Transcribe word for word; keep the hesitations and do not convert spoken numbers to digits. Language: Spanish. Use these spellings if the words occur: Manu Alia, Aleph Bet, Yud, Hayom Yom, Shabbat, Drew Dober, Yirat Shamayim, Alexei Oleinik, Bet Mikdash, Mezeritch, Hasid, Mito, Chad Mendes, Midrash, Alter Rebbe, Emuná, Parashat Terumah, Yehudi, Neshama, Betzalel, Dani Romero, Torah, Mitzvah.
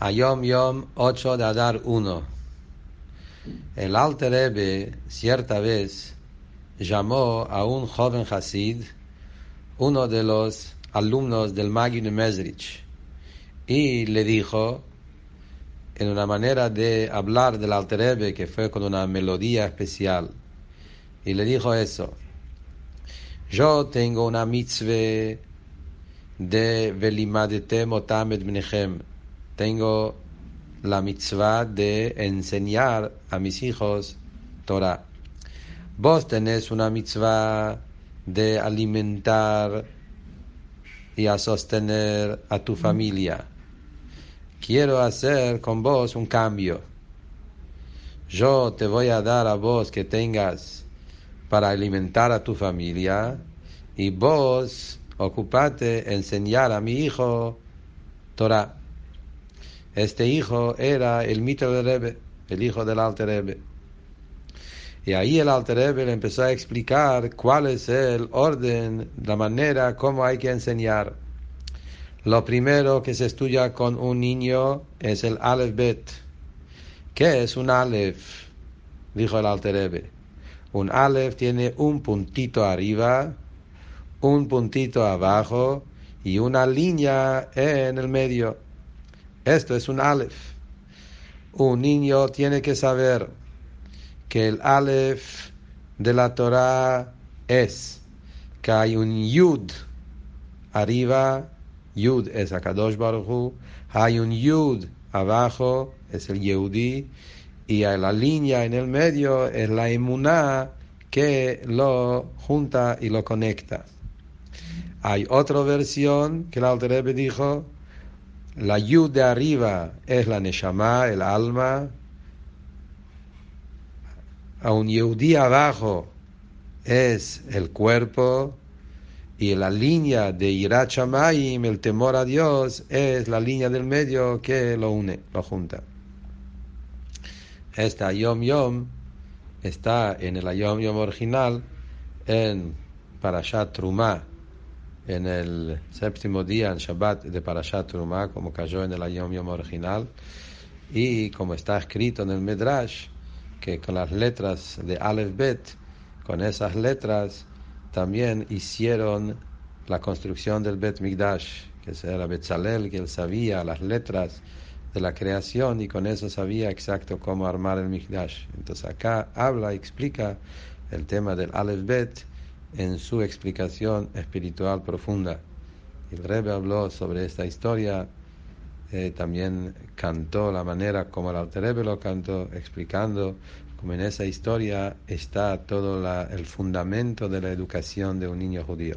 Hayom Yom ocho de Adar uno. El Alter Rebbe cierta vez llamó a un joven hasid, uno de los alumnos del Magid de Mezeritch, y le dijo, en una manera de hablar del Alter Rebbe que fue con una melodía especial, y le dijo eso: yo tengo una mitzvah de velimadetem otam et bnechem. Tengo la mitzvah de enseñar a mis hijos Torah. Vos tenés una mitzvah de alimentar y a sostener a tu familia. Quiero hacer con vos un cambio. Yo te voy a dar a vos que tengas para alimentar a tu familia, y vos ocupate en enseñar a mi hijo Torah. Este hijo era el Mito del Rebbe, el hijo del Alter Rebbe. Y ahí el Alter Rebbe le empezó a explicar cuál es el orden, la manera, cómo hay que enseñar. Lo primero que se estudia con un niño es el Aleph Bet. ¿Qué es un Aleph? Dijo el Alter Rebbe. Un Aleph tiene un puntito arriba, un puntito abajo y una línea en el medio. Esto es un Aleph. Un niño tiene que saber que el Aleph de la Torah es que hay un Yud arriba, Yud es Akadosh Baruj Hu, hay un Yud abajo, es el Yehudi, y la línea en el medio es la Emuná que lo junta y lo conecta. Hay otra versión que el Alter Rebbe dijo: la Yud de arriba es la Neshama, el alma. A un Yehudi abajo es el cuerpo, y la línea de Yirat Shamayim, el temor a Dios, es la línea del medio que lo une, lo junta. Esta Hayom Yom está en el Hayom Yom original, en Parashat Terumah, en el séptimo día, en Shabbat de Parashat Terumah, como cayó en el Hayom Yom original, y como está escrito en el Midrash, que con las letras de Aleph Bet, con esas letras también hicieron la construcción del Bet Mikdash, que era Betzalel, que él sabía las letras de la creación y con eso sabía exacto cómo armar el Mikdash. Entonces acá habla y explica el tema del Aleph Bet en su explicación espiritual profunda. El Rebbe habló sobre esta historia, eh, también cantó la manera como el Alter Rebbe lo cantó, explicando como en esa historia está todo la, el fundamento de la educación de un niño judío.